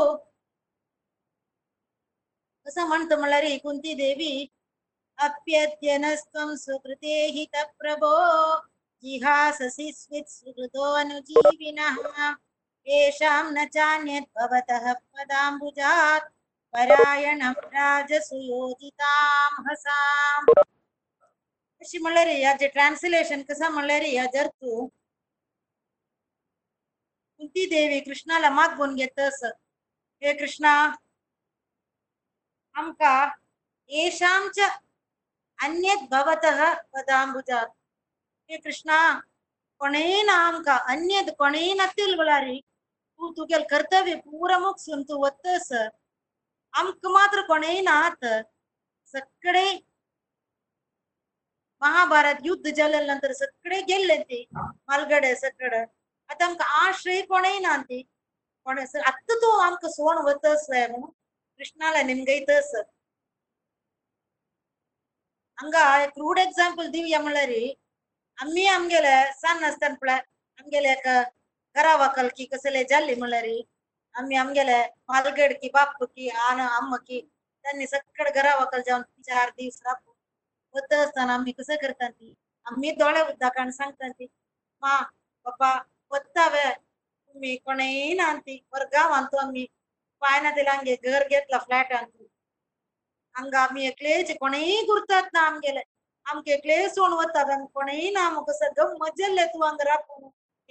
कसमंतमलरी कुंती देवी अप्यत्यनस्त्वं सुकृते हित प्रभो जिहाससि स्वित्सुकृतो अनुजीविनः येषां न चान्यत् भवतः पदाम्बुजात् परायणं राजसुयोजितां हसाम् अशी म्हणलेली याचे ट्रान्सलेशन कसं म्हणलेली या जर तू कुंती देवी कृष्णाला मागून घेतस हे कृष्णा आमका येषां च अन्यत् भवतः पदाम्बुजात् हे कृष्णा कोणेन आमका अन्यद कोणेन तिलवलारी तू तुगेल कर्तव्य पूरा मुख सुन तू वत्तस आमक मात्र कोणेन आत सगळे महाभारत युद्ध झाले नंतर सगळे गेले ते मालगडे सगळे आता आमक आश्रय कोणेन आंती कोण आत्ता तू आमक सोण वत्तस म्हणून कृष्णाला निमगयतस हंगा क्रूड एक्झाम्पल दिव्या म्हणल्यारी आम्ही आमगेल्या सान आसतना पळय आमगेल्या घरा वाकलकी कसले जाल्ली म्हणल्यारी आम्ही आमगेल्या मालगड की बाप की आन आम्म की त्यांनी सगळे घरा वाकल जाऊन चार दिवस राबून वत असताना आम्ही कसं करतात ती आम्ही दोळे उद्दाकान सांगतात ती मा बाबा वत्तावे तुम्ही कोणेही ना ती वर्गाव आणतो आम्ही पायना तिला आमगे घर घेतला फ्लॅट आणतो हंगा आम्ही एकलेच कोणेही गुरतात ना आमगेले आमके एकले सोण वता कोणेही ना कसं गंमत जाल्ले तू हंग राबून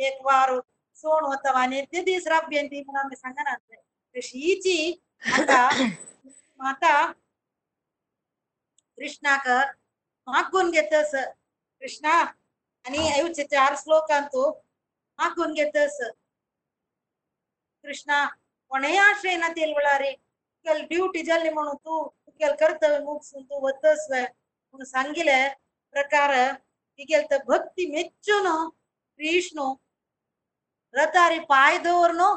एक वार सोण वता आणि ते दिस राबयेन ती म्हणून आम्ही सांगना तशीची आता माता कृष्णाक मागून घेतस कृष्णा आणि आयुचे चार श्लोकांत तू मागून घेतस कृष्णा कोणेही आश्रय ना तेल वळारी तुगेल ड्युटी जाल्ली म्हणून तू तुगेल कर्तव्य मुगसून तू वतस सांगिले प्रकार तिगेल तर भक्ती मेच्चून कृष्ण रतारी पाय दवरनो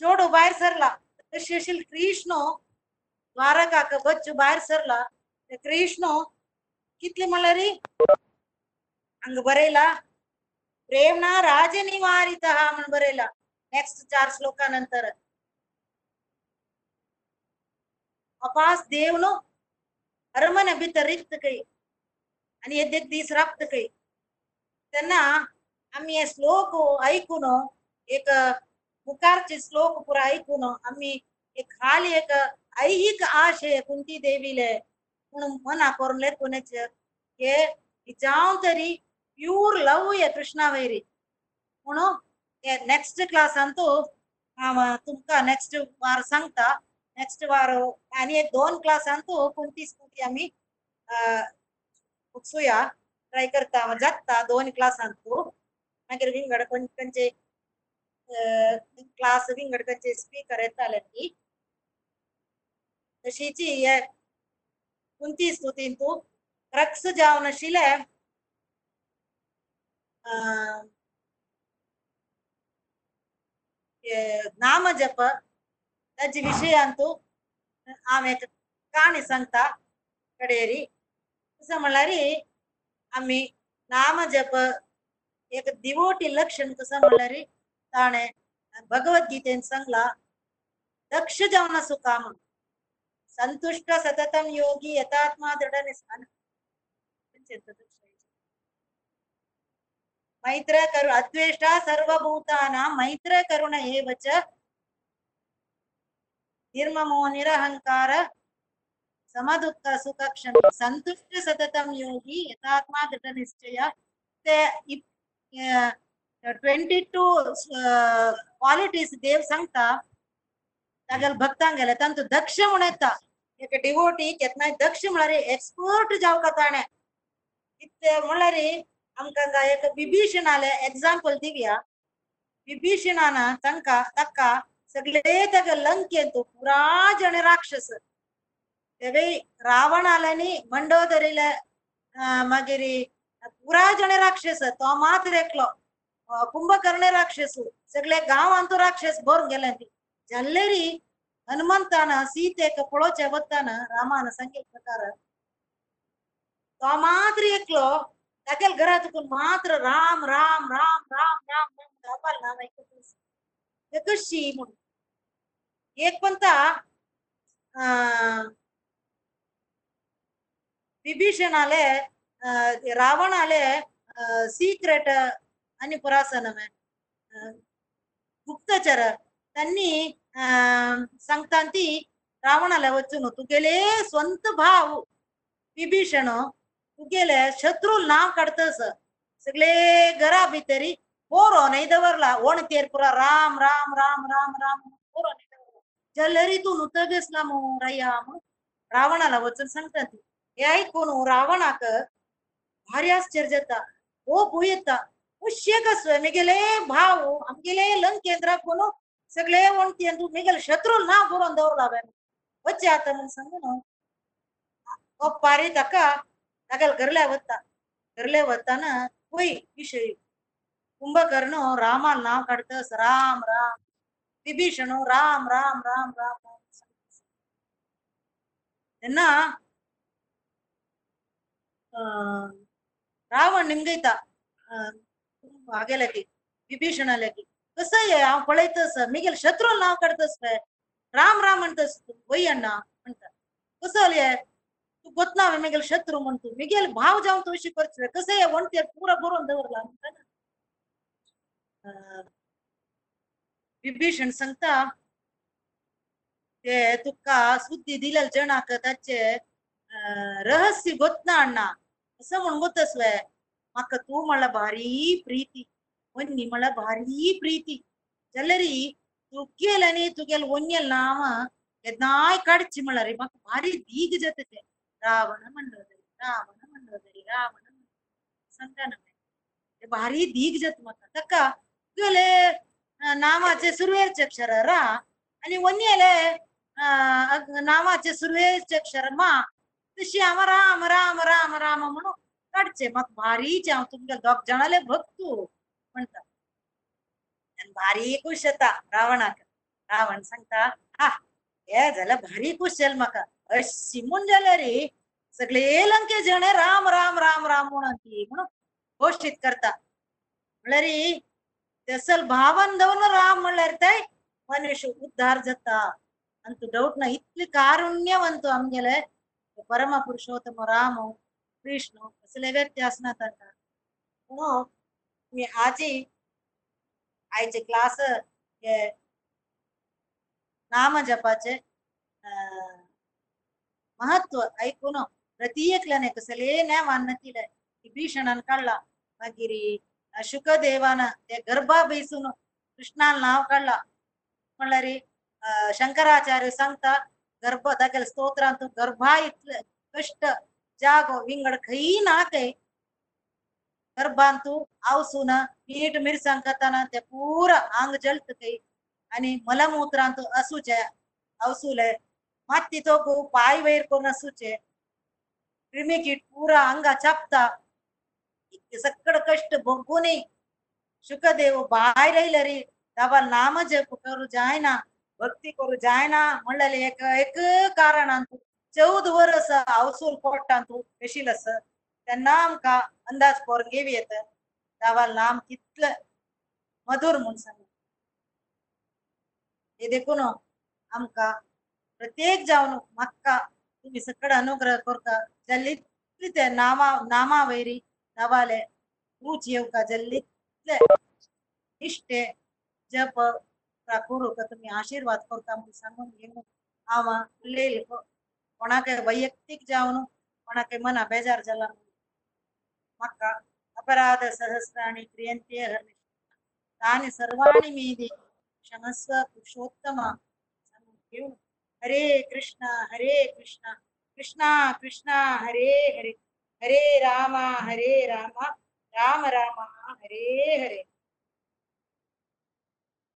चोडू बाहेर सरला तशीशील कृष्ण द्वारकाक बच्चू बाहेर सरला कृष्ण कितले म्हणले रे हंग बरेला प्रेमना राजनिवारित हा म्हण बरेला नेक्स्ट चार श्लोकानंतर अपास देव नो अरमन भीतर रिक्त कई आणि एक दिस राप्त कई त्यांना आम्ही हे श्लोक ऐकून एक मुखारचे श्लोक पुरा ऐकून आम्ही एक खाली एक ऐहिक आशय कुंती देवीले म्हणून मना कोरले कोणाचे हे विचारून तरी प्यूर लव या कृष्णावैरी म्हणून नेक्स्ट क्लास अंतु तुमका नेक्स्ट वार सांगता नेक्स्ट वार आणि एक दोन क्लास अंतु कोणती स्थिती आम्ही उक्सूया ट्राय करता जाता दोन क्लास अंतु मागीर विंगड कोणचे क्लास विंगड कोणचे स्पीकर येताले ती तशीची हे कोणती स्थितीन तू रक्स जावन आशिले नाम जप ताजे विषय अंतु आम्ही काणी सांगता कडेरी तसं म्हणल्यारी आम्ही नाम जप एक दिवोटी लक्षण कसं म्हणल्यारी ताणे भगवद्गीतेन सांगला दक्ष जावना सुकाम संतुष्ट सततम योगी यतात्मा दृढ निष्ठान मैत्र करु अद्वेष्टा सर्वभूतानां मैत्र करुण एव च निर्ममो निरहंकार समदुःख सुख क्षण संतुष्ट सततम योगी यथात्मा दृढ निश्चय ते बावीस क्वालिटीज देव सांगता तागल भक्तांगेले तंतु दक्ष म्हणता एक डिवोटी केतना दक्ष म्हणल्यारे एक्सपर्ट जावका ताणे कित्ते म्हणल्यारे आमकां एक विभीषणाले एक्झाम्पल दिव्या ವಿಭೀಷಣನ ತನಕ ತಕ್ಕ सगळे तग लंकेंतु पुरा जन राक्षस रावणालानी मंडोदरीला मगिरी पुरा जन राक्षस तो मात्र एकलो कुंभकर्ण राक्षस सगळे गावांतू राक्षस भरून गेले. जल्लेरी हनुमंतान सीतेक पळोचे वत्तान रामाना सांगिल्ल प्रकार तो मात्र एकलो तगेल घरातून मात्र राम राम राम राम राम धापाल नाम ऐकतस कशी म्हणून एक पंत विभीषणाले रावणाले सीक्रेट आणि पुरासनमे गुप्तचर त्यांनी सांगतांती रावणाला वचून तुगेले स्वंत भाव विभीषण तुगेले शत्रूल नाव काढतस सगळे घरा भितरी बोरो नाही दवरला ओण तेर पुरा राम राम राम राम राम बोरो नाही जल्हरी तू नुतगेसला मो राया रावणाला वचन सांगतात. हे ऐकून रावणाक भारी आश्चर्य जाता. ओ भूयता उश्य कस मिगेले भाव आमगेले लंकेंद्रा कोण सगळे ओणती तू मिगेल शत्रू ना बोरोन दवरला बे वच्चे आता म्हणून सांगून ओ पारी ताका तागेल घरल्या वत्ता घरल्या वत्ताना होय विषयी कुंभकर्ण रामाला नाव काढतस राम राम विभीषण राम राम राम राम त्यांना रावण निमगयता हागेला की विभीषणाला की कसं हे हांव पळयतस मिगेल शत्रूला नाव काढतस बे राम राम म्हणतस तू वय अण्णा म्हणता कसं हे तू गोतना मिगेल शत्रू म्हणतो मिगेल भाव जावन तू अशी करतस कसं हे वणतेर पुरा बरोवन दवरला म्हणता. विभीषण सांगता ते तुका सुद्दी दिलेल्या जणाक ताचे रहस्य गोतना अण्णा असं म्हणून गोतस वे म्हाका तू मला भारी प्रीती वन्नी मला भारी प्रीती जाल्यारी तुगेल आनी तुगेल वन्येल नांव केन्नाय काडची म्हणला रे म्हाका भारी दीग जाता ते रावण मंडोदरी रावण मंडोदरी रावण सांगता ना ते भारी दीग जाता म्हाका ताका तुगेले नामाचे सुरवेरचे अक्षर रा आणि वन्येले नामाचे सुरवेरचे अक्षर मा तशी हांव राम राम राम राम म्हणून काडचे म्हाका भारीचे हांव तुमच्या दोग जाणाले भक्तू म्हणटा भारी खुश जाता रावणाक. रावण सांगता हा हे जाल्यार भारी खुश जाल म्हाका अशी म्हूण जाल्यार रे सगळे लंके जणे राम राम राम राम म्हणून ती म्हणून घोशीत करता म्हणल्यार रे तेसल भावन दवन राम म्हणल्यार ते मनुष्य उद्धार जाता अंत डाऊट ना. इतले कारुण्यवंत आमगेले परम पुरुषोत्तम राम कृष्ण असले व्यक्ती आसना ताका. म्हणून मी आजी आयचे क्लास हे नाम जपाचे महत्व ऐकून प्रत्येकल्याने कसले ना मान्यतिले विभीषणान काढला मागीर शुकदेवान ते गर्भा बैसून कृष्णान नाव काढला म्हणल्यार शंकराचार्य सांगता गर्भ दाखल स्तोत्रांत गर्भा इतले कष्ट जागो विंगड खयी ना काय गर्भांत आवसून मीठ मिरसांग खाताना ते पुरा आंग जळत काही आणि मलमूत्रांत असूचे आवसुले माती तोगू पाय वैर करून असूचे क्रिमी कीट पुरा अंगा चापता सगळं कष्ट भोगूनही शुकदेव बाहेर येयले रे बाबा नाम जप करू जायना भक्ती करू जायना म्हणलेले एक एक कारणान चौद वर्स आवसूल पोटान तू बेशील अस त्यांना आमकां अंदाज करून घेवी येता बाबा नाम कितलं मधुर म्हणून सांग. हे देखून आमकां प्रत्येक जावन म्हाका तुम्ही सगळं अनुग्रह करता जाल्ली ते नामा नामा वैरी नवाले रुच येवका जल्ली इष्टे जप प्राकुरुका तुम्ही आशीर्वाद करता म्हणून सांगून घेऊन हांव उलयले कोणाकय वैयक्तीक जावन कोणाकय मना बेजार जाला म्हाका अपराध सहस्राणी क्रियंते हरणे तानि सर्वाणी मेदि क्षमस्व पुरुषोत्तम सांगून घेऊन हरे कृष्णा हरे कृष्णा कृष्णा कृष्णा हरे हरे हरे रामा हरे रामा राम रामा हरे हरे